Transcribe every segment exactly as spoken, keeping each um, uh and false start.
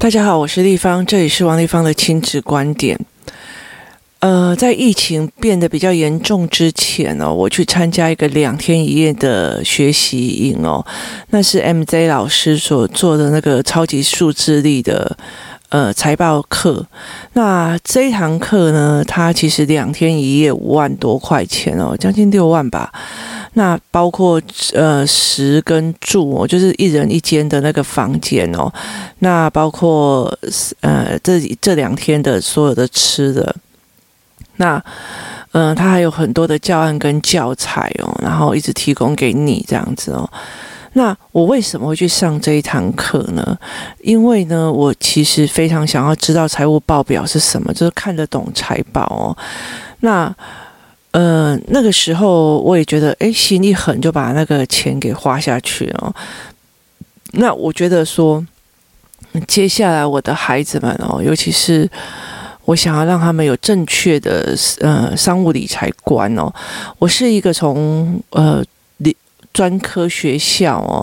大家好，我是立芳，这里是王立芳的亲子观点。呃，在疫情变得比较严重之前哦，我去参加一个两天一夜的学习营哦，那是 M J 老师所做的那个超级数字力的呃财报课。那这一堂课呢，它其实两天一夜五万多块钱哦，将近六万吧。那包括呃食跟住哦，就是一人一间的那个房间哦。那包括呃这这两天的所有的吃的。那呃他还有很多的教案跟教材哦，然后一直提供给你这样子哦。那我为什么会去上这一堂课呢？因为呢，我其实非常想要知道财务报表是什么，就是看得懂财报哦。那呃，那个时候我也觉得，哎，心一狠就把那个钱给花下去哦。那我觉得说，接下来我的孩子们哦，尤其是我想要让他们有正确的呃商务理财观哦。我是一个从呃专科学校哦，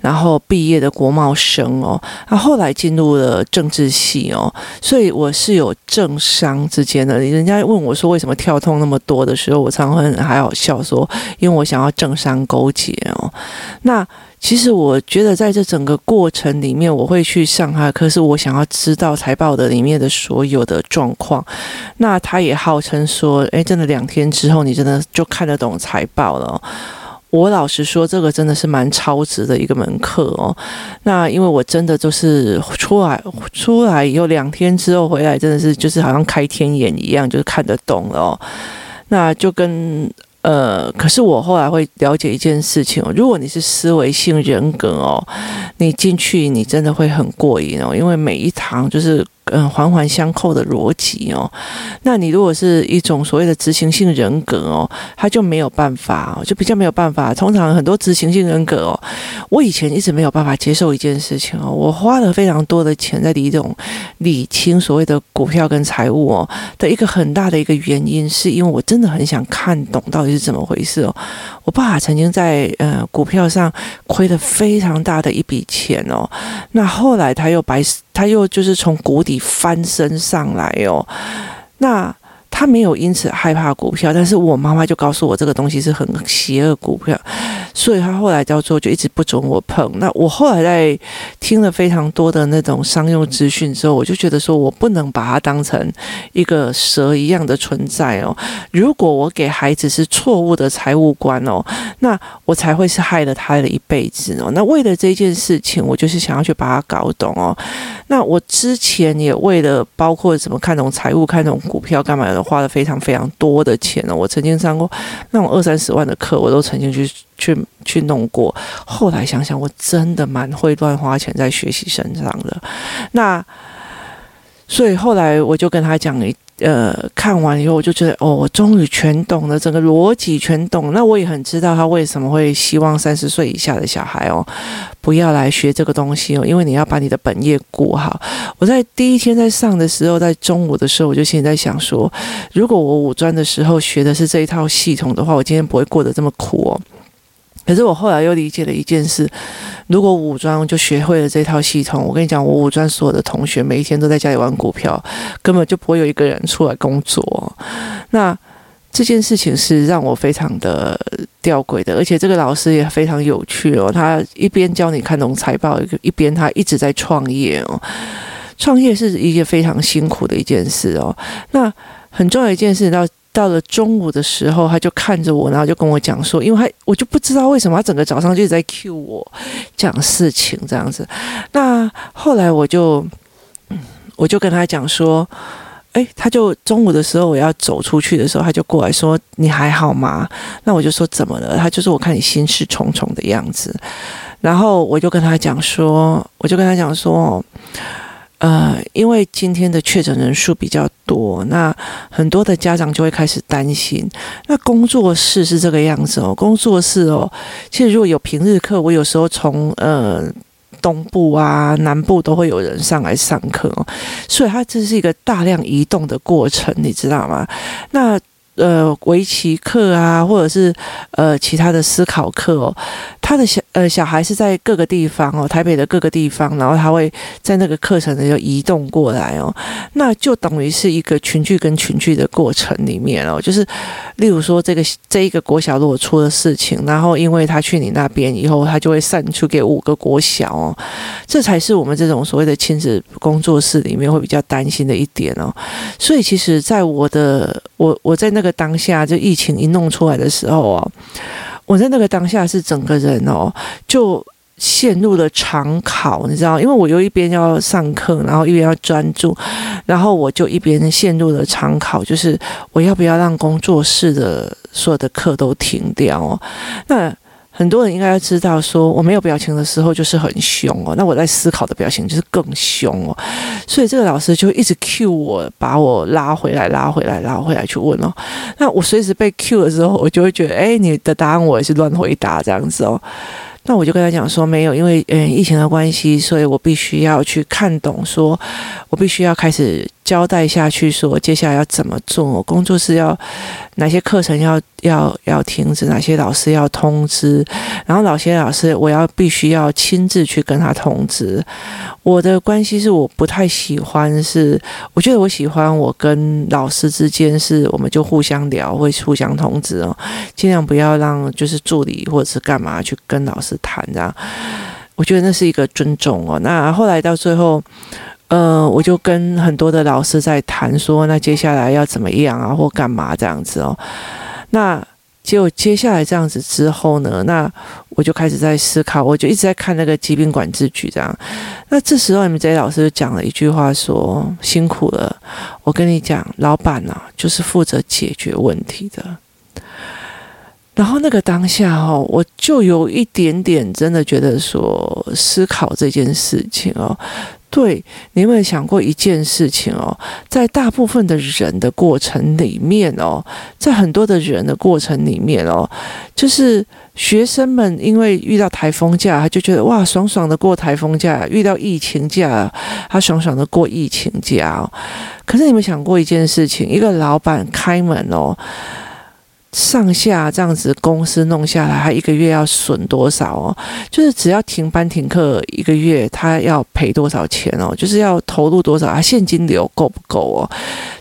然后毕业的国贸生哦，他、啊、后来进入了政治系哦，所以我是有政商之间的。人家问我说为什么跳痛那么多的时候，我常常会还好笑说，因为我想要政商勾结哦。那其实我觉得在这整个过程里面，我会去上他的课，是我想要知道财报的里面的所有的状况。那他也号称说，哎，真的两天之后你真的就看得懂财报了哦。我老实说，这个真的是蛮超值的一个门课哦。那因为我真的就是出来出来以后两天之后回来，真的是就是好像开天眼一样，就是看得懂了哦。那就跟呃，可是我后来会了解一件事情哦，如果你是思维性人格哦，你进去你真的会很过瘾哦，因为每一堂就是。嗯，环环相扣的逻辑哦。那你如果是一种所谓的执行性人格哦，他就没有办法哦，就比较没有办法。通常很多执行性人格哦，我以前一直没有办法接受一件事情哦，我花了非常多的钱在理这种理清所谓的股票跟财务哦的一个很大的一个原因，是因为我真的很想看懂到底是怎么回事哦。我爸曾经在呃股票上亏了非常大的一笔钱哦，那后来他又白。他又就是从谷底翻身上来哦，那他没有因此害怕股票，但是我妈妈就告诉我这个东西是很邪恶股票，所以他后来到最后就一直不准我碰。那我后来在听了非常多的那种商用资讯之后，我就觉得说我不能把它当成一个蛇一样的存在哦。如果我给孩子是错误的财务观哦，那我才会是害了他的一辈子哦。那为了这件事情，我就是想要去把它搞懂哦。那我之前也为了包括怎么看懂财务、看懂股票干嘛的，花了非常非常多的钱哦。我曾经上过那种二三十万的课，我都曾经去去去弄过。后来想想，我真的蛮会乱花钱在学习身上的。那所以后来我就跟他讲一。呃，看完以后我就觉得，哦，我终于全懂了，整个逻辑全懂。那我也很知道他为什么会希望三十岁以下的小孩哦，不要来学这个东西哦，因为你要把你的本业顾好。我在第一天在上的时候，在中午的时候，我就心里在想说，如果我五专的时候学的是这一套系统的话，我今天不会过得这么苦哦。可是我后来又理解了一件事，如果五专就学会了这套系统，我跟你讲，我五专所有的同学每一天都在家里玩股票，根本就不会有一个人出来工作。那这件事情是让我非常的吊诡的，而且这个老师也非常有趣哦，他一边教你看懂财报，一边他一直在创业哦。创业是一件非常辛苦的一件事哦。那很重要一件事，到到了中午的时候，他就看着我，然后就跟我讲说，因为他我就不知道为什么他整个早上就一直在 cue 我讲事情这样子。那后来我就我就跟他讲说，哎，他就中午的时候我要走出去的时候，他就过来说你还好吗？那我就说怎么了？他就说我看你心事重重的样子。然后我就跟他讲说，我就跟他讲说。呃，因为今天的确诊人数比较多，那很多的家长就会开始担心。那工作室是这个样子哦，工作室哦，其实如果有平日课，我有时候从呃东部啊、南部都会有人上来上课哦，所以它这是一个大量移动的过程，你知道吗？那呃围棋课啊，或者是呃其他的思考课哦，他的小呃小孩是在各个地方哦，台北的各个地方，然后他会在那个课程呢就移动过来哦，那就等于是一个群聚跟群聚的过程里面哦，就是例如说这个这一个国小如果出了事情，然后因为他去你那边以后，他就会散出给五个国小哦，这才是我们这种所谓的亲子工作室里面会比较担心的一点哦，所以其实在我的我我在那个。当下就疫情一弄出来的时候哦，我在那个当下是整个人哦就陷入了长考，你知道，因为我又一边要上课，然后一边要专注，然后我就一边陷入了长考，就是我要不要让工作室的所有的课都停掉哦。那很多人应该要知道说我没有表情的时候就是很凶哦，那我在思考的表情就是更凶哦，所以这个老师就一直 cue 我，把我拉回来拉回来拉回来去问哦，那我随时被 cue 的时候我就会觉得诶，你的答案我也是乱回答这样子哦，那我就跟他讲说没有，因为嗯疫情的关系，所以我必须要去看懂说，说我必须要开始交代下去，说接下来要怎么做，工作室要哪些课程要要要停止，哪些老师要通知，然后哪些老师我要必须要亲自去跟他通知。我的关系是我不太喜欢是，我觉得我喜欢我跟老师之间是我们就互相聊，会互相通知哦，尽量不要让就是助理或者是干嘛去跟老师。谈这样，我觉得那是一个尊重哦。那后来到最后，呃，我就跟很多的老师在谈说，那接下来要怎么样啊，或干嘛这样子哦。那结果接下来这样子之后呢，那我就开始在思考，我就一直在看那个疾病管制局这样。那这时候 M J 老师就讲了一句话说：“辛苦了，我跟你讲，老板啊，就是负责解决问题的。”然后那个当下哦，我就有一点点真的觉得说，思考这件事情哦，对，你有没有想过一件事情哦，在大部分的人的过程里面哦，在很多的人的过程里面哦，就是学生们因为遇到台风假，他就觉得哇，爽爽的过台风假；遇到疫情假，他爽爽的过疫情假哦。可是你有没有想过一件事情，一个老板开门哦。上下这样子公司弄下来，他一个月要损多少哦？就是只要停班停课一个月，他要赔多少钱哦？就是要投入多少？他现金流够不够哦？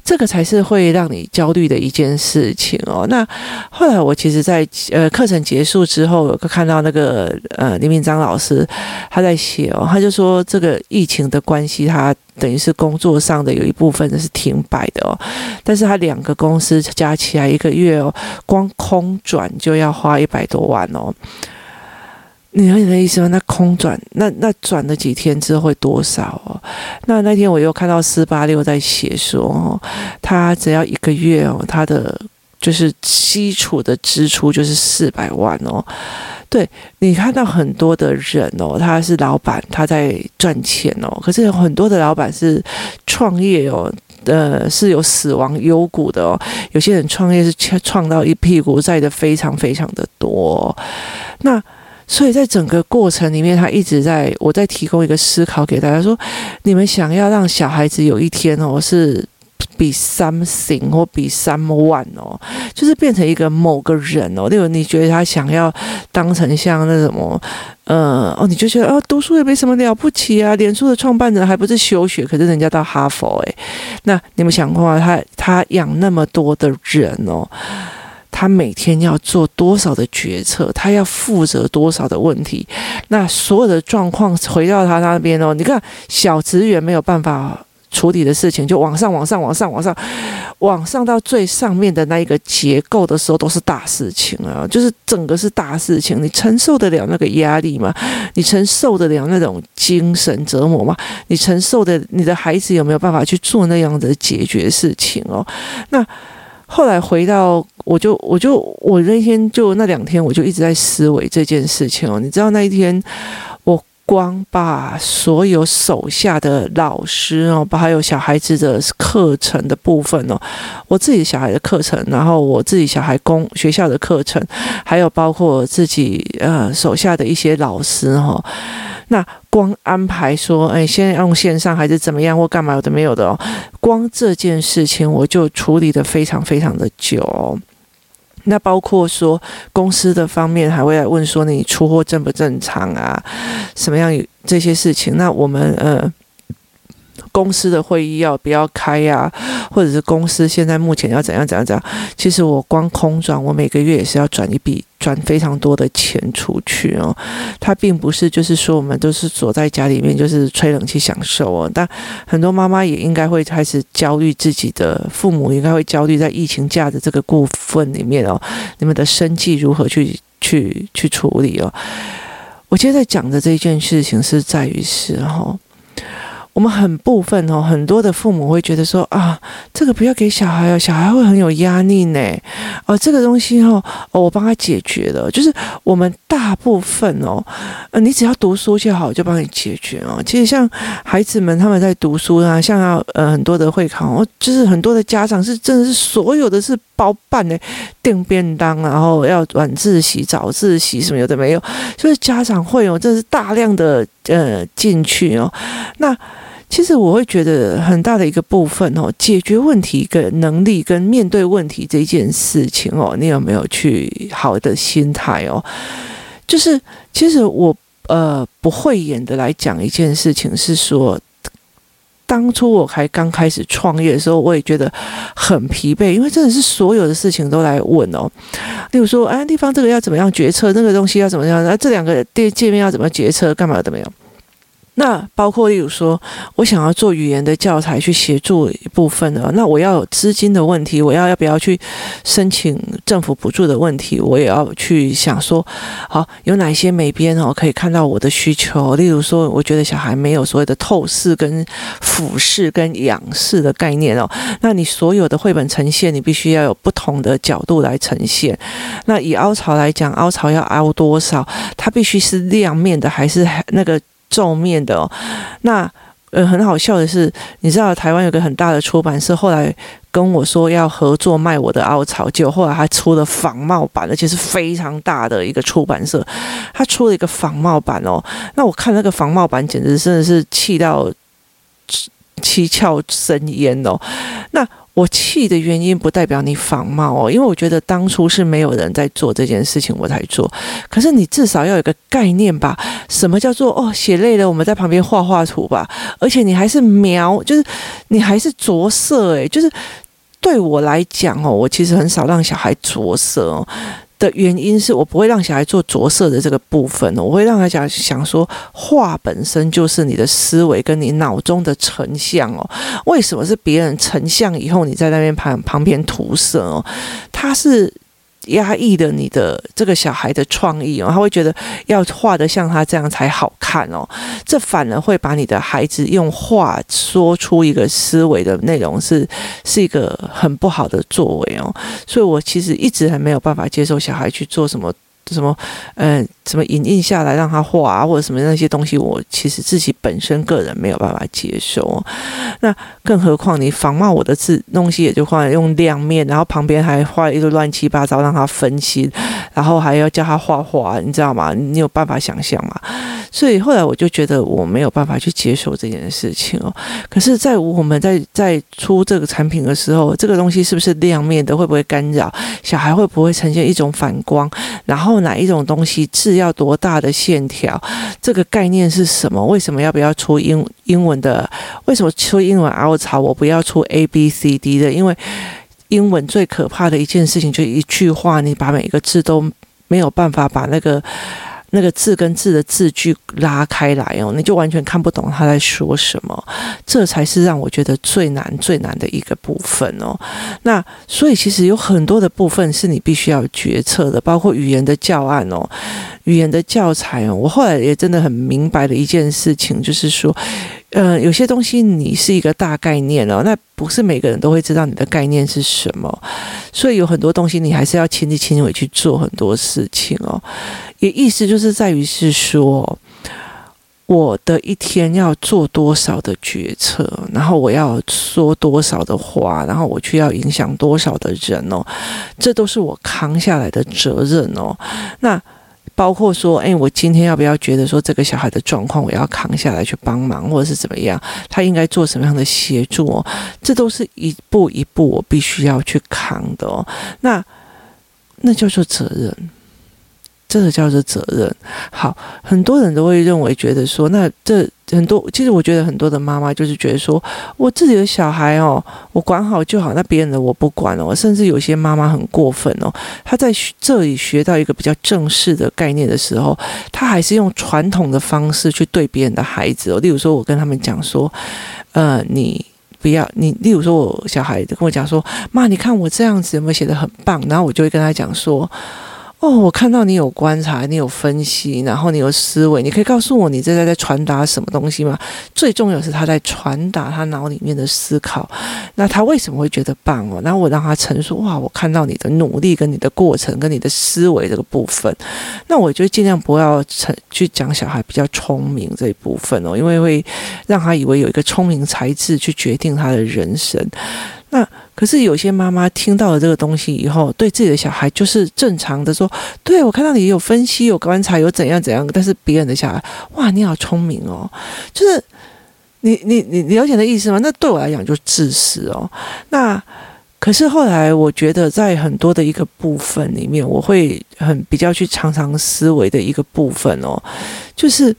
这个才是会让你焦虑的一件事情哦。那后来我其实在呃课程结束之后，有看到那个呃林明章老师他在写哦，他就说这个疫情的关系，他等于是工作上的有一部分是停摆的哦，但是他两个公司加起来一个月哦，光空转就要花一百多万哦。你了解的意思吗？那空转，那那转了几天之后会多少哦？那那天我又看到四八六在写说哦，他只要一个月哦，他的就是基础的支出就是四百万哦。对，你看到很多的人哦，他是老板，他在赚钱哦，可是有很多的老板是创业哦。呃，是有死亡幽谷的哦。有些人创业是创到一屁股债的非常非常的多哦。那所以在整个过程里面，他一直在我在提供一个思考给大家说，你们想要让小孩子有一天哦是比 something 或比 someone 哦，就是变成一个某个人哦。例如你觉得他想要当成像那什么。呃、嗯、哦，你就觉得哦，读书也没什么了不起啊，脸书的创办人还不是休学，可是人家到哈佛诶、欸。那你们想过啊，他他养那么多的人哦，他每天要做多少的决策，他要负责多少的问题，那所有的状况回到他那边哦，你看小职员没有办法处理的事情，就往上往上往上往上往上到最上面的那一个结构的时候，都是大事情啊，就是整个是大事情，你承受得了那个压力吗？你承受得了那种精神折磨吗？你承受的，你的孩子有没有办法去做那样的解决事情哦？那后来回到我就我就我那天就那两天我就一直在思维这件事情哦，你知道那一天我光把所有手下的老师哦，还有小孩子的课程的部分哦，我自己小孩的课程，然后我自己小孩公学校的课程，还有包括自己呃手下的一些老师哦，那光安排说，哎，先用线上还是怎么样或干嘛有的没有的哦，光这件事情我就处理得非常非常的久哦。那包括说公司的方面还会来问说你出货正不正常啊，什么样这些事情，那我们呃公司的会议要不要开啊，或者是公司现在目前要怎样怎样怎样，其实我光空转我每个月也是要转一笔转非常多的钱出去哦，它并不是就是说我们都是躲在家里面就是吹冷气享受哦，但很多妈妈也应该会开始焦虑自己的父母应该会焦虑在疫情假的这个部分里面哦，你们的生计如何去去去处理哦。我现在讲的这件事情是在于是哦，我们很部分哦，很多的父母会觉得说啊，这个不要给小孩哦，小孩会很有压力呢。哦，这个东西哦，哦我帮他解决了。就是我们大部分哦，呃，你只要读书就好，就帮你解决哦。其实像孩子们他们在读书啊，像要呃很多的会考哦，就是很多的家长是真的是所有的是包办呢，订便当，然后要晚自习、早自习什么有的没有，所以家长会哦，真的是大量的呃进去哦，那。其实我会觉得很大的一个部分哦，解决问题跟能力跟面对问题这件事情哦，你有没有去好的心态哦？就是其实我呃不讳言的来讲一件事情是说，当初我还刚开始创业的时候，我也觉得很疲惫，因为真的是所有的事情都来问哦。例如说，哎，地方这个要怎么样决策，那个东西要怎么样，啊，这两个界面要怎么决策，干嘛都没有。那包括例如说我想要做语言的教材去协助一部分的，那我要有资金的问题，我要要不要去申请政府补助的问题，我也要去想说好有哪些美编哦可以看到我的需求，例如说我觉得小孩没有所谓的透视跟俯视跟仰视的概念哦，那你所有的绘本呈现你必须要有不同的角度来呈现，那以凹槽来讲，凹槽要凹多少，它必须是亮面的还是那个皱面的哦，那呃很好笑的是，你知道台湾有个很大的出版社，后来跟我说要合作卖我的凹槽，结果后来他出了仿冒版，而且是非常大的一个出版社，他出了一个仿冒版哦，那我看那个仿冒版简直真的是气到七窍生烟哦，那。我气的原因不代表你仿冒哦，因为我觉得当初是没有人在做这件事情我才做，可是你至少要有个概念吧，什么叫做哦写累了我们在旁边画画图吧，而且你还是描，就是你还是着色诶，就是对我来讲哦，我其实很少让小孩着色哦的原因是我不会让小孩做着色的这个部分，我会让他想想说画本身就是你的思维跟你脑中的成像哦，为什么是别人成像以后你在那边旁旁边涂色哦，他是压抑了你的这个小孩的创意哦，他会觉得要画得像他这样才好看哦，这反而会把你的孩子用画说出一个思维的内容是是一个很不好的作为哦，所以我其实一直还没有办法接受小孩去做什么什么呃什么影印下来让他画啊，或者什么那些东西，我其实自己本身个人没有办法接受哦，那更何况你仿冒我的字东西也就画用亮面，然后旁边还画一堆乱七八糟让他分析，然后还要叫他画画，你知道吗？你有办法想象吗？所以后来我就觉得我没有办法去接受这件事情哦。可是在我们在在出这个产品的时候，这个东西是不是亮面的，会不会干扰小孩，会不会呈现一种反光，然后哪一种东西字要多大的线条，这个概念是什么，为什么要不要出英英文的，为什么出英文凹槽我不要出 A B C D 的，因为英文最可怕的一件事情就是一句话你把每一个字都没有办法把那个那个字跟字的字句拉开来哦，你就完全看不懂他在说什么，这才是让我觉得最难最难的一个部分哦。那所以其实有很多的部分是你必须要决策的，包括语言的教案哦，语言的教材哦。我后来也真的很明白的一件事情就是说，呃，有些东西你是一个大概念哦，那不是每个人都会知道你的概念是什么，所以有很多东西你还是要亲力亲为去做很多事情哦。也意思就是在于是说，我的一天要做多少的决策，然后我要说多少的话，然后我去要影响多少的人哦，这都是我扛下来的责任哦。那包括说，哎，我今天要不要觉得说这个小孩的状况，我要扛下来去帮忙，或者是怎么样，他应该做什么样的协助哦，这都是一步一步我必须要去扛的哦。那那叫做责任。这个叫做责任。好，很多人都会认为觉得说，那这很多，其实我觉得很多的妈妈就是觉得说，我自己的小孩哦，我管好就好，那别人的我不管哦。甚至有些妈妈很过分哦，她在这里学到一个比较正式的概念的时候，她还是用传统的方式去对别人的孩子哦。例如说，我跟他们讲说，呃，你。不要你，例如说我小孩跟我讲说，妈，你看我这样子有没有写得很棒？然后我就会跟他讲说，哦，我看到你有观察，你有分析，然后你有思维，你可以告诉我你这在在传达什么东西吗？最重要是他在传达他脑里面的思考，那他为什么会觉得棒哦？然后我让他陈述，哇，我看到你的努力跟你的过程跟你的思维这个部分。那我就尽量不要去讲小孩比较聪明这一部分哦，因为会让他以为有一个聪明才智去决定他的人生。那可是有些妈妈听到了这个东西以后，对自己的小孩就是正常的说，对，我看到你有分析有观察有怎样怎样，但是别人的小孩，哇，你好聪明哦，就是你你你了解的意思吗？那对我来讲就自私哦。那可是后来我觉得在很多的一个部分里面，我会很比较去常常思维的一个部分哦，就是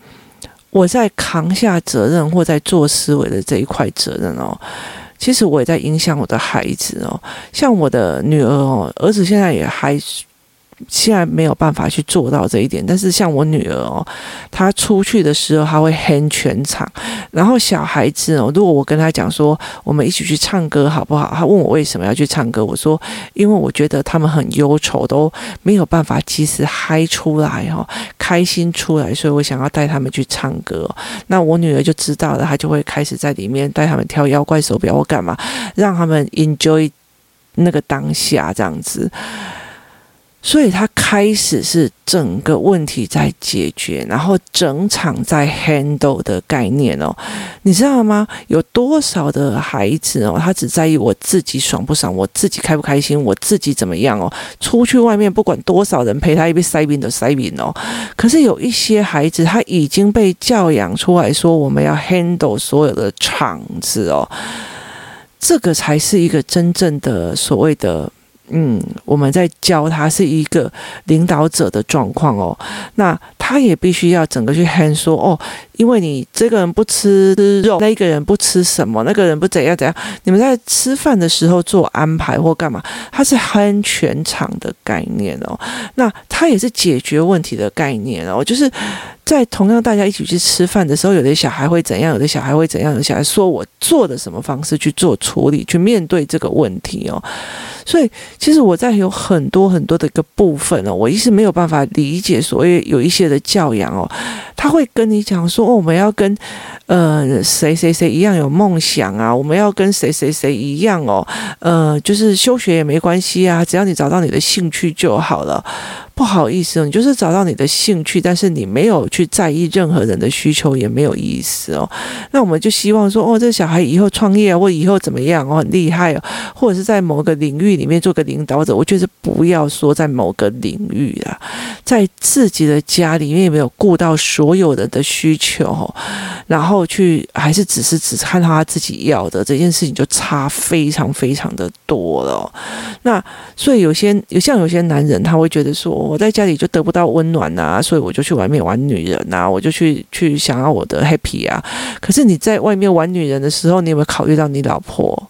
我在扛下责任或在做思维的这一块责任哦，其实我也在影响我的孩子哦，像我的女儿哦，儿子现在也还现在没有办法去做到这一点，但是像我女儿哦，她出去的时候她会哼全场，然后小孩子哦，如果我跟她讲说我们一起去唱歌好不好，她问我为什么要去唱歌，我说因为我觉得他们很忧愁，都没有办法及时嗨出来哦，开心出来，所以我想要带他们去唱歌哦。那我女儿就知道了，她就会开始在里面带他们跳妖怪手表或干嘛，让他们 enjoy 那个当下这样子。所以他开始是整个问题在解决，然后整场在 handle 的概念哦，你知道吗？有多少的孩子哦，他只在意我自己爽不爽，我自己开不开心，我自己怎么样哦？出去外面不管多少人陪他一杯塞饼都塞饼哦。可是有一些孩子，他已经被教养出来说，我们要 handle 所有的场子哦，这个才是一个真正的所谓的。嗯，我们在教他是一个领导者的状况哦，那他也必须要整个去 handle 说哦，因为你这个人不吃肉，那一个人不吃什么，那个人不怎样怎样，你们在吃饭的时候做安排或干嘛，他是 handle 全场的概念哦，那他也是解决问题的概念哦，就是在同样大家一起去吃饭的时候，有的小孩会怎样，有的小孩会怎样，有的小孩说我做的什么方式去做处理，去面对这个问题哦。所以其实我在有很多很多的一个部分哦，我一直没有办法理解所谓有一些的教养哦，他会跟你讲说，哦，我们要跟呃谁谁谁一样有梦想啊，我们要跟谁谁谁一样哦，呃，就是休学也没关系啊，只要你找到你的兴趣就好了。不好意思哦，你就是找到你的兴趣，但是你没有去在意任何人的需求，也没有意思哦。那我们就希望说，哦，这小孩以后创业或以后怎么样哦，很厉害哦，或者是在某个领域里面做个领导者。我觉得不要说在某个领域啦，在自己的家里面也没有顾到所有人的需求哦，然后去还是只是只看到他自己要的这件事情，就差非常非常的多了哦。那所以有些像有些男人，他会觉得说，我在家里就得不到温暖啊，所以我就去外面玩女人啊，我就去去想要我的 happy 啊。可是你在外面玩女人的时候，你有没有考虑到你老婆？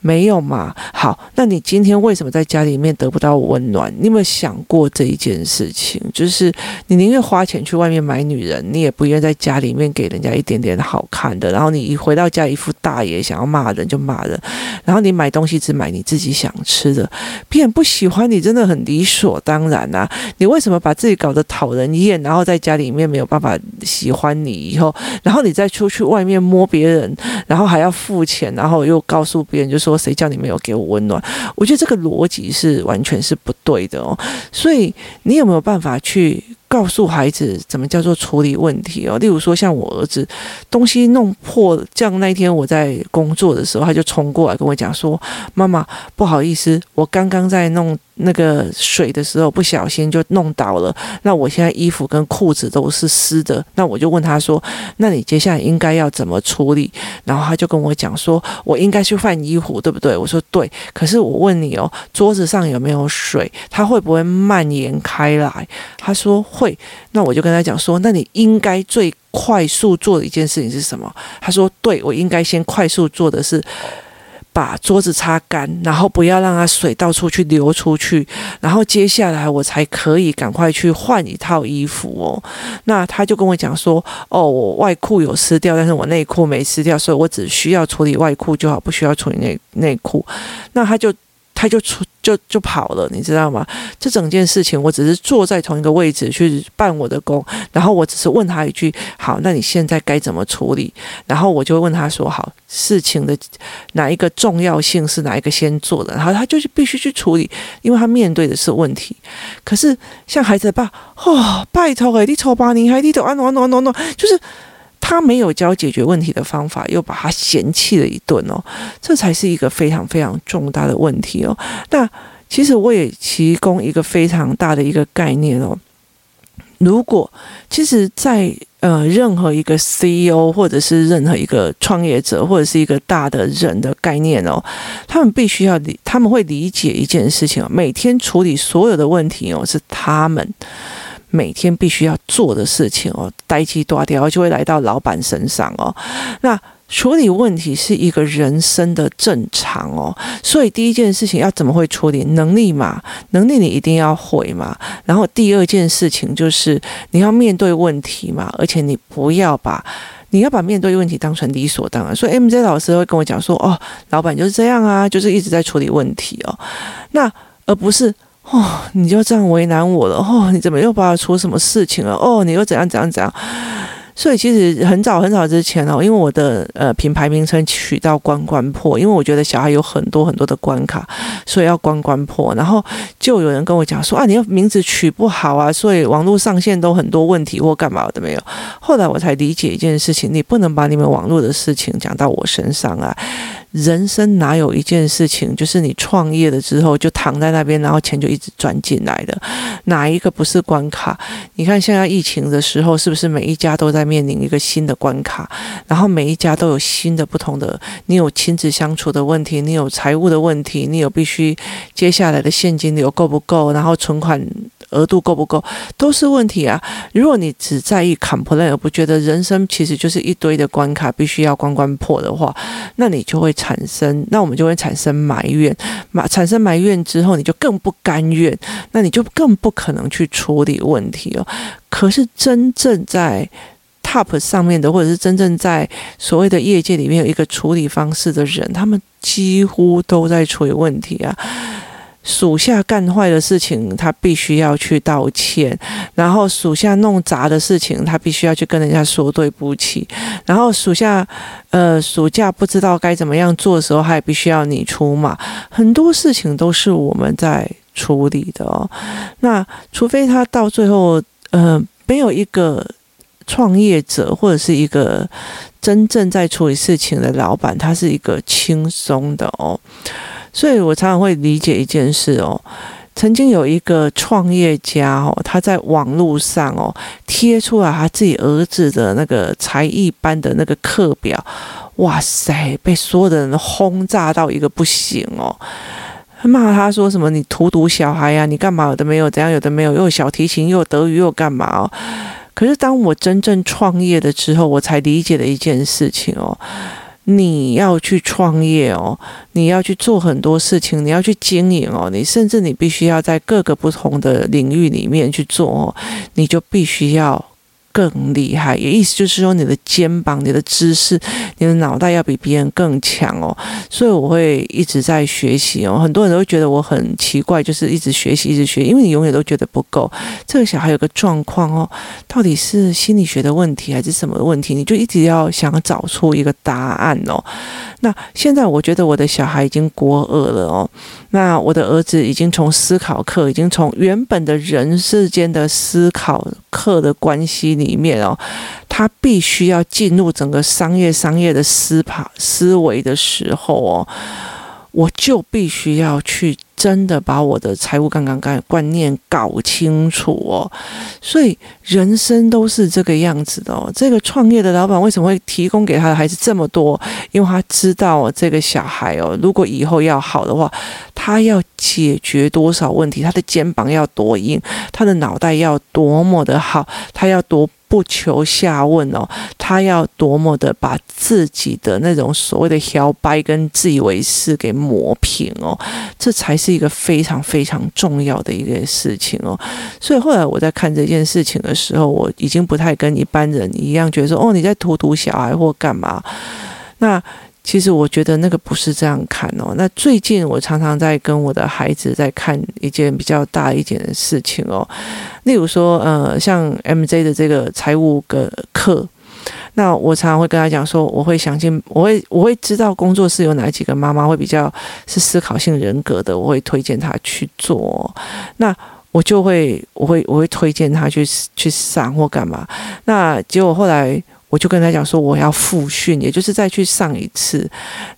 没有嘛。好，那你今天为什么在家里面得不到温暖？你有没有想过这一件事情？就是你宁愿花钱去外面买女人，你也不愿意在家里面给人家一点点好看的，然后你一回到家一副大爷想要骂人就骂人，然后你买东西只买你自己想吃的，别人不喜欢你真的很理所当然啊。你为什么把自己搞得讨人厌，然后在家里面没有办法喜欢你以后，然后你再出去外面摸别人，然后还要付钱，然后又告诉别人就说谁叫你没有给我温暖？我觉得这个逻辑是完全是不对的哦。所以你有没有办法去告诉孩子怎么叫做处理问题哦。例如说像我儿子东西弄破，像那一天我在工作的时候，他就冲过来跟我讲说，妈妈不好意思，我刚刚在弄那个水的时候不小心就弄倒了，那我现在衣服跟裤子都是湿的。那我就问他说，那你接下来应该要怎么处理？然后他就跟我讲说，我应该去换衣服对不对？我说对，可是我问你哦，桌子上有没有水？它会不会蔓延开来？他说会。那我就跟他讲说，那你应该最快速做的一件事情是什么？他说对，我应该先快速做的是把桌子擦干，然后不要让它水到处去流出去，然后接下来我才可以赶快去换一套衣服哦。那他就跟我讲说，哦，我外裤有湿掉，但是我内裤没湿掉，所以我只需要处理外裤就好，不需要处理内内裤。那他就他就出就就跑了，你知道吗？这整件事情我只是坐在同一个位置去办我的工，然后我只是问他一句，好，那你现在该怎么处理？然后我就问他说，好，事情的哪一个重要性是哪一个先做的？然后他就是必须去处理，因为他面对的是问题。可是像孩子的爸，哦，拜托哎，你丑吧你，还你都啊 no no no no， 就是。他没有教解决问题的方法，又把他嫌弃了一顿哦，这才是一个非常非常重大的问题哦。那其实我也提供一个非常大的一个概念哦。如果其实在呃任何一个 C E O 或者是任何一个创业者或者是一个大的人的概念哦，他们必须要理，他们会理解一件事情哦，每天处理所有的问题哦，是他们每天必须要做的事情哦，呆鸡大条就会来到老板身上哦。那处理问题是一个人生的正常哦，所以第一件事情要怎么会处理？能力嘛，能力你一定要会嘛。然后第二件事情就是你要面对问题嘛，而且你不要把。你要把面对问题当成理所当然，所以 M J 老师会跟我讲说，哦，老板就是这样啊，就是一直在处理问题哦，那而不是哦，你就这样为难我了哦，你怎么又把我出什么事情了哦，你又怎样怎样怎样。所以其实很早很早之前哦，因为我的呃品牌名称取到关关破，因为我觉得小孩有很多很多的关卡，所以要关关破。然后就有人跟我讲说啊，你的名字取不好啊，所以网络上线都很多问题或干嘛的没有。后来我才理解一件事情，你不能把你们网络的事情讲到我身上啊。人生哪有一件事情就是你创业了之后就躺在那边，然后钱就一直赚进来的？哪一个不是关卡？你看现在疫情的时候，是不是每一家都在面临一个新的关卡？然后每一家都有新的不同的，你有亲子相处的问题，你有财务的问题，你有必须接下来的现金流够不够，然后存款额度够不够，都是问题啊。如果你只在意 complain 而不觉得人生其实就是一堆的关卡必须要关关破的话，那你就会产生那我们就会产生埋怨，产生埋怨之后你就更不甘愿，那你就更不可能去处理问题哦。可是真正在top 上面的，或者是真正在所谓的业界里面有一个处理方式的人，他们几乎都在处理问题啊。属下干坏的事情他必须要去道歉，然后属下弄砸的事情他必须要去跟人家说对不起，然后属下呃暑假不知道该怎么样做的时候他也必须要你出马，很多事情都是我们在处理的哦。那除非他到最后呃没有一个创业者或者是一个真正在处理事情的老板，他是一个轻松的哦。所以我常常会理解一件事哦，曾经有一个创业家哦，他在网络上哦贴出来他自己儿子的那个才艺班的那个课表，哇塞，被所有的人轰炸到一个不行哦。骂他说什么你荼毒小孩啊，你干嘛有的没有怎样有的没有，又有小提琴又有德语又干嘛哦。可是当我真正创业的之后，我才理解了一件事情哦。你要去创业哦，你要去做很多事情，你要去经营哦，你甚至你必须要在各个不同的领域里面去做哦，你就必须要更厉害，也意思就是说你的肩膀、你的知识、你的脑袋要比别人更强哦。所以我会一直在学习哦。很多人都会觉得我很奇怪，就是一直学习、一直学，因为你永远都觉得不够。这个小孩有个状况哦，到底是心理学的问题还是什么问题？你就一直要想找出一个答案哦。那现在我觉得我的小孩已经国二了哦。那我的儿子已经从思考课，已经从原本的人世间的思考课的关系里面哦，他必须要进入整个商业商业的思考思维的时候哦，我就必须要去真的把我的财务杠杆观念搞清楚哦。所以人生都是这个样子的哦。这个创业的老板为什么会提供给他的孩子这么多？因为他知道哦，这个小孩哦，如果以后要好的话，他要解决多少问题，他的肩膀要多硬，他的脑袋要多么的好，他要多不求下问哦，他要多么的把自己的那种所谓的摇摆跟自以为是给磨平哦，这才是一个非常非常重要的一个事情哦。所以后来我在看这件事情的时候，我已经不太跟一般人一样觉得说，哦，你在荼毒小孩或干嘛。那其实我觉得那个不是这样看哦。那最近我常常在跟我的孩子在看一件比较大一点的事情哦，例如说，呃，像 M J 的这个财务的课，那我常常会跟他讲说，我会详尽，我会我会知道工作室有哪几个妈妈会比较是思考性人格的，我会推荐他去做哦。那我就会我会我会推荐他去去上或干嘛。那结果后来，我就跟他讲说我要复训，也就是再去上一次。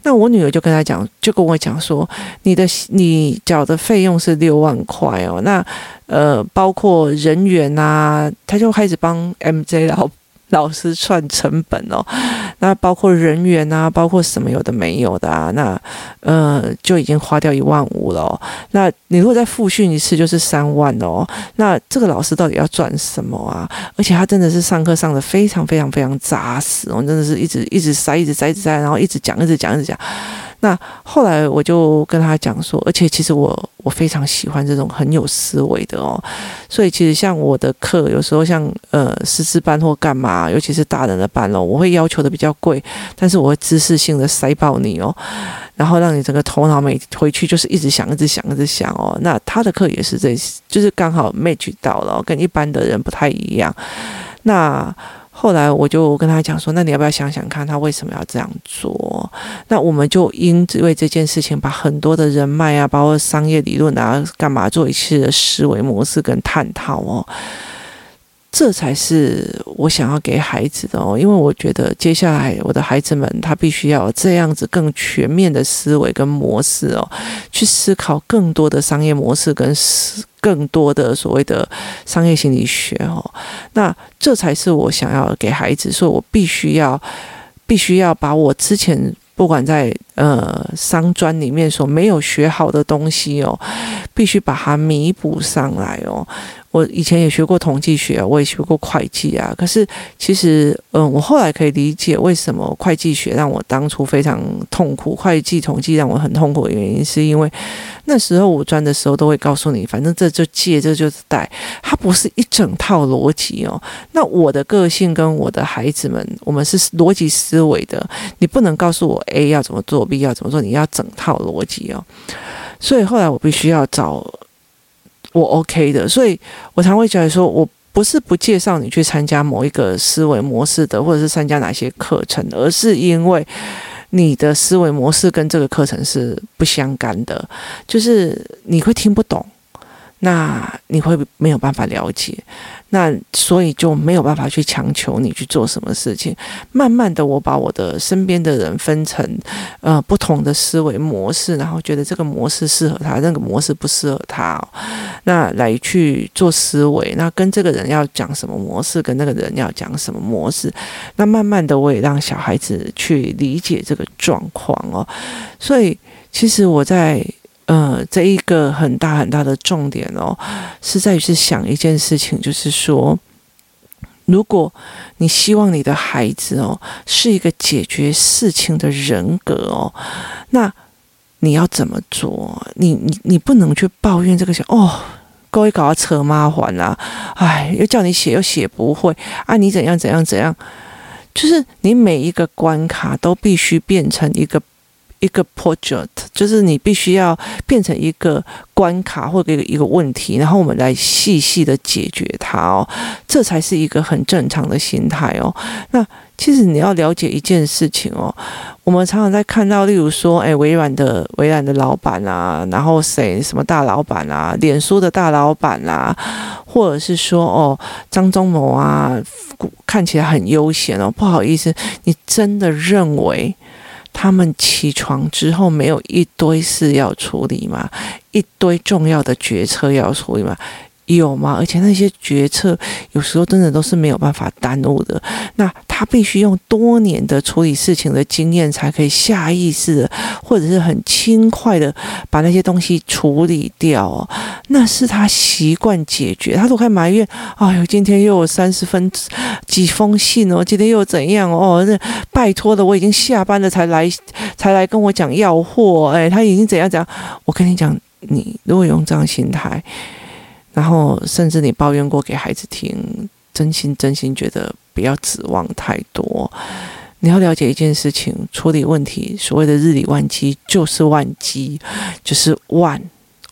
那我女儿就跟他讲，就跟我讲说，你的你缴的费用是六万块哦，那呃包括人员啊，他就开始帮 M J 老老师算成本哦，那包括人员啊，包括什么有的没有的啊，那呃就已经花掉一万五了哦。那你如果再复训一次就是三万哦，那这个老师到底要赚什么啊？而且他真的是上课上的非常非常非常扎实哦，真的是一直一直塞一直塞一直塞，然后一直讲一直讲一直讲。那后来我就跟他讲说，而且其实我我非常喜欢这种很有思维的哦，所以其实像我的课有时候像呃师资班或干嘛，尤其是大人的班哦，我会要求的比较贵，但是我会知识性的塞爆你哦，然后让你整个头脑每回去就是一直想一直想一直想哦。那他的课也是这，就是刚好 match 到了哦，跟一般的人不太一样。那后来我就跟他讲说，那你要不要想想看他为什么要这样做？那我们就因为这件事情把很多的人脉啊，包括商业理论啊，干嘛做一次的思维模式跟探讨哦。这才是我想要给孩子的哦，因为我觉得接下来我的孩子们他必须要有这样子更全面的思维跟模式哦，去思考更多的商业模式跟更多的所谓的商业心理学哦。那这才是我想要给孩子，所以我必须要必须要把我之前不管在呃商专里面所没有学好的东西哦，必须把它弥补上来哦。我以前也学过统计学，我也学过会计啊。可是其实，嗯，我后来可以理解为什么会计学让我当初非常痛苦，会计统计让我很痛苦的原因，是因为那时候我专的时候都会告诉你，反正这就借，这就是贷，它不是一整套逻辑哦。那我的个性跟我的孩子们，我们是逻辑思维的，你不能告诉我 A 要怎么做， B 要怎么做，你要整套逻辑哦。所以后来我必须要找我 OK 的，所以我常会觉得说，我不是不介绍你去参加某一个思维模式的，或者是参加哪些课程，而是因为你的思维模式跟这个课程是不相干的，就是你会听不懂，那你会没有办法了解，那所以就没有办法去强求你去做什么事情。慢慢的我把我的身边的人分成呃不同的思维模式，然后觉得这个模式适合他，那个模式不适合他哦，那来去做思维，那跟这个人要讲什么模式，跟那个人要讲什么模式，那慢慢的我也让小孩子去理解这个状况哦。所以其实我在呃，这一个很大很大的重点哦，是在于是想一件事情，就是说，如果你希望你的孩子哦是一个解决事情的人格哦，那你要怎么做？你你你不能去抱怨这个小哦。各位搞到扯麻烦啦，哎，又叫你写又写不会啊，你怎样怎样怎样，就是你每一个关卡都必须变成一个。一个 project， 就是你必须要变成一个关卡或者一个问题，然后我们来细细的解决它哦，这才是一个很正常的心态哦。那其实你要了解一件事情哦，我们常常在看到，例如说，哎，微软的微软的老板啊，然后谁什么大老板啊，脸书的大老板啊，或者是说哦，张忠谋啊，看起来很悠闲哦。不好意思，你真的认为他们起床之后没有一堆事要处理吗？一堆重要的决策要处理吗？有吗？而且那些决策有时候真的都是没有办法耽误的。那他必须用多年的处理事情的经验，才可以下意识的，或者是很轻快的把那些东西处理掉哦。那是他习惯解决。他都开始埋怨，哎呦，今天又有三十分几封信哦，今天又怎样哦？那拜托了，我已经下班了才来，才来跟我讲要货，哎，他已经怎样怎样。我跟你讲，你如果用这样心态，然后甚至你抱怨过给孩子听，真心真心觉得不要指望太多。你要了解一件事情，处理问题所谓的日理万机就是万机，就是万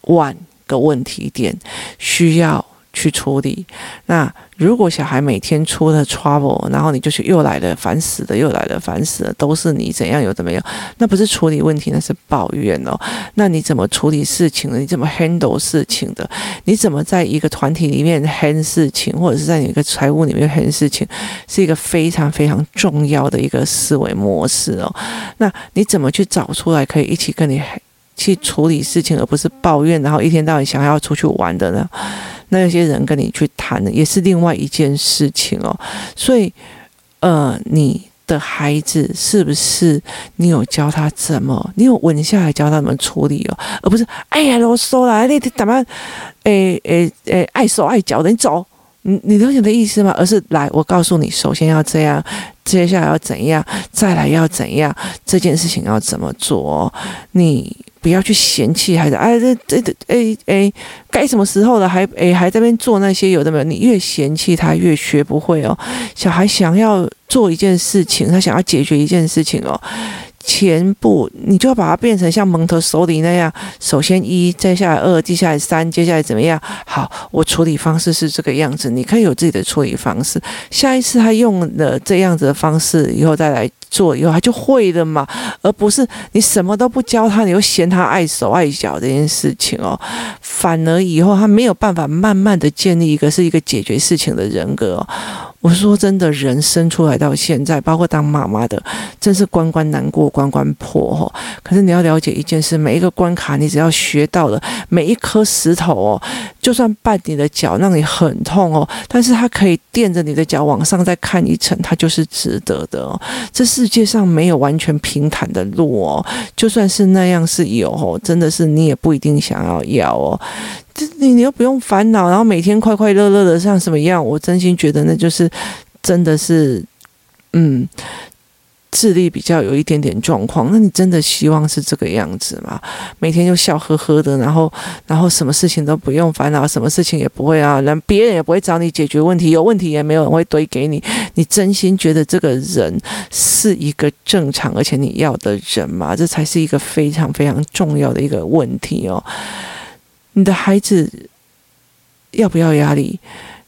万个问题点需要去处理。那如果小孩每天出了 trouble， 然后你就去又来了，烦死了，又来了，烦死了，都是你怎样有的没有，那不是处理问题，那是抱怨哦。那你怎么处理事情的？你怎么 handle 事情的？你怎么在一个团体里面 handle 事情，或者是在你一个财务里面 handle 事情，是一个非常非常重要的一个思维模式哦。那你怎么去找出来可以一起跟你去处理事情，而不是抱怨，然后一天到晚想要出去玩的呢？那些人跟你去谈的也是另外一件事情哦。所以呃，你的孩子是不是你有教他怎么，你有稳下来教他们处理哦，而不是哎呀啰嗦啦，你怎么哎哎哎碍手碍脚的，你走，你你了解的意思吗？而是来，我告诉你，首先要这样，接下来要怎样，再来要怎样，这件事情要怎么做哦。你不要去嫌弃孩子，哎，这这这，哎哎，该什么时候了，还哎还在那边做那些有的没有？你越嫌弃他，越学不会哦。小孩想要做一件事情，他想要解决一件事情哦，前步你就要把它变成像蒙特梭利那样，首先一，接下来二，接下来三，接下来怎么样？好，我处理方式是这个样子，你可以有自己的处理方式。下一次他用了这样子的方式以后再来做，以后他就会了嘛，而不是你什么都不教他，你又嫌他碍手碍脚这件事情哦。反而以后他没有办法慢慢的建立一个是一个解决事情的人格哦。我说真的，人生出来到现在，包括当妈妈的，真是关关难过关关破哦。可是你要了解一件事，每一个关卡你只要学到了，每一颗石头哦，就算绊你的脚让你很痛哦，但是它可以垫着你的脚往上再看一层，它就是值得的哦。这世界上没有完全平坦的路哦，就算是那样是有哦，真的是你也不一定想要要哦。你你又不用烦恼，然后每天快快乐乐的像什么样？我真心觉得那就是真的是，嗯，智力比较有一点点状况。那你真的希望是这个样子吗？每天就笑呵呵的，然后然后什么事情都不用烦恼，什么事情也不会啊，人别人也不会找你解决问题，有问题也没有人会堆给你。你真心觉得这个人是一个正常而且你要的人吗？这才是一个非常非常重要的一个问题哦。你的孩子要不要压力？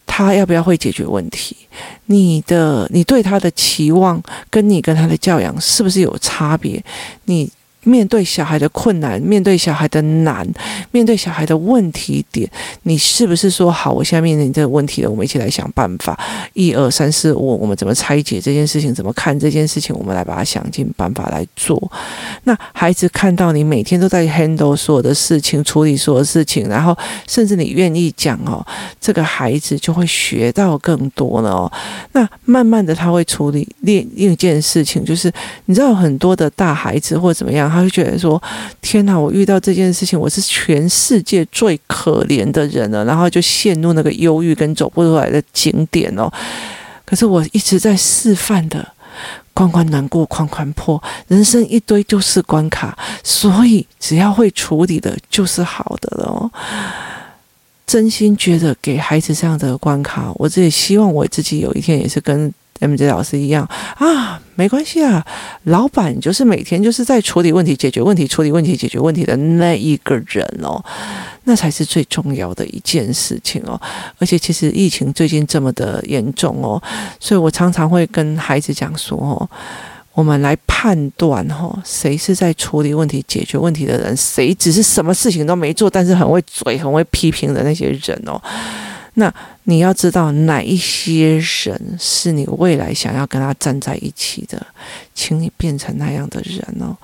他要不要会解决问题？你的，你对他的期望跟你跟他的教养是不是有差别？你面对小孩的困难，面对小孩的难，面对小孩的问题点，你是不是说好，我现在面临这个问题了，我们一起来想办法，一二三四五，我们怎么拆解这件事情，怎么看这件事情，我们来把它想尽办法来做。那孩子看到你每天都在 handle 所有的事情，处理所有的事情，然后甚至你愿意讲哦，这个孩子就会学到更多了哦。那慢慢的他会处理另一件事情，就是你知道很多的大孩子或怎么样，他就觉得说天哪，我遇到这件事情我是全世界最可怜的人了，然后就陷入那个忧郁跟走不出来的景点哦。可是我一直在示范的关关难过关关破，人生一堆就是关卡，所以只要会处理的就是好的了哦。真心觉得给孩子这样的关卡，我自己希望我自己有一天也是跟M J 老师一样啊，没关系啊，老板就是每天就是在处理问题解决问题处理问题解决问题的那一个人哦，那才是最重要的一件事情哦。而且其实疫情最近这么的严重哦，所以我常常会跟孩子讲说哦，我们来判断哦，谁是在处理问题解决问题的人，谁只是什么事情都没做但是很会嘴很会批评的那些人哦。那你要知道哪一些人是你未来想要跟他站在一起的，请你变成那样的人哦。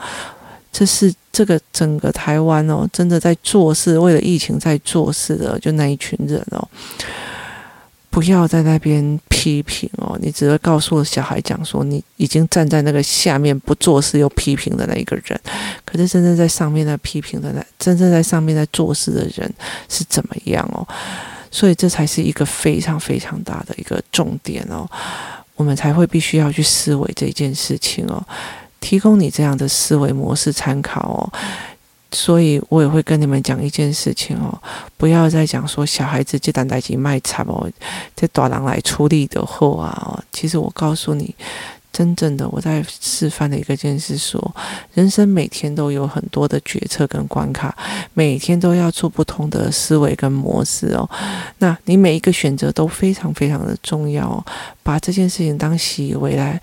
这是这个整个台湾哦，真的在做事，为了疫情在做事的就那一群人哦。不要在那边批评哦，你只会告诉小孩讲说你已经站在那个下面不做事又批评的那一个人，可是真正在上面在批评的那真正在上面在做事的人是怎么样哦？所以这才是一个非常非常大的一个重点哦，我们才会必须要去思维这件事情哦，提供你这样的思维模式参考哦。所以我也会跟你们讲一件事情哦，不要再讲说小孩子这件代志卖惨哦，这大人来处理的后啊、哦、其实我告诉你，真正的我在示范的一个件事说，人生每天都有很多的决策跟关卡，每天都要做不同的思维跟模式哦。那你每一个选择都非常非常的重要哦，把这件事情当习以为来，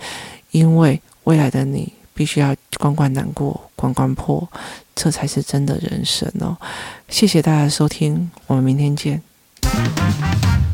因为未来的你必须要关关难过关关破，这才是真的人生哦。谢谢大家的收听，我们明天见。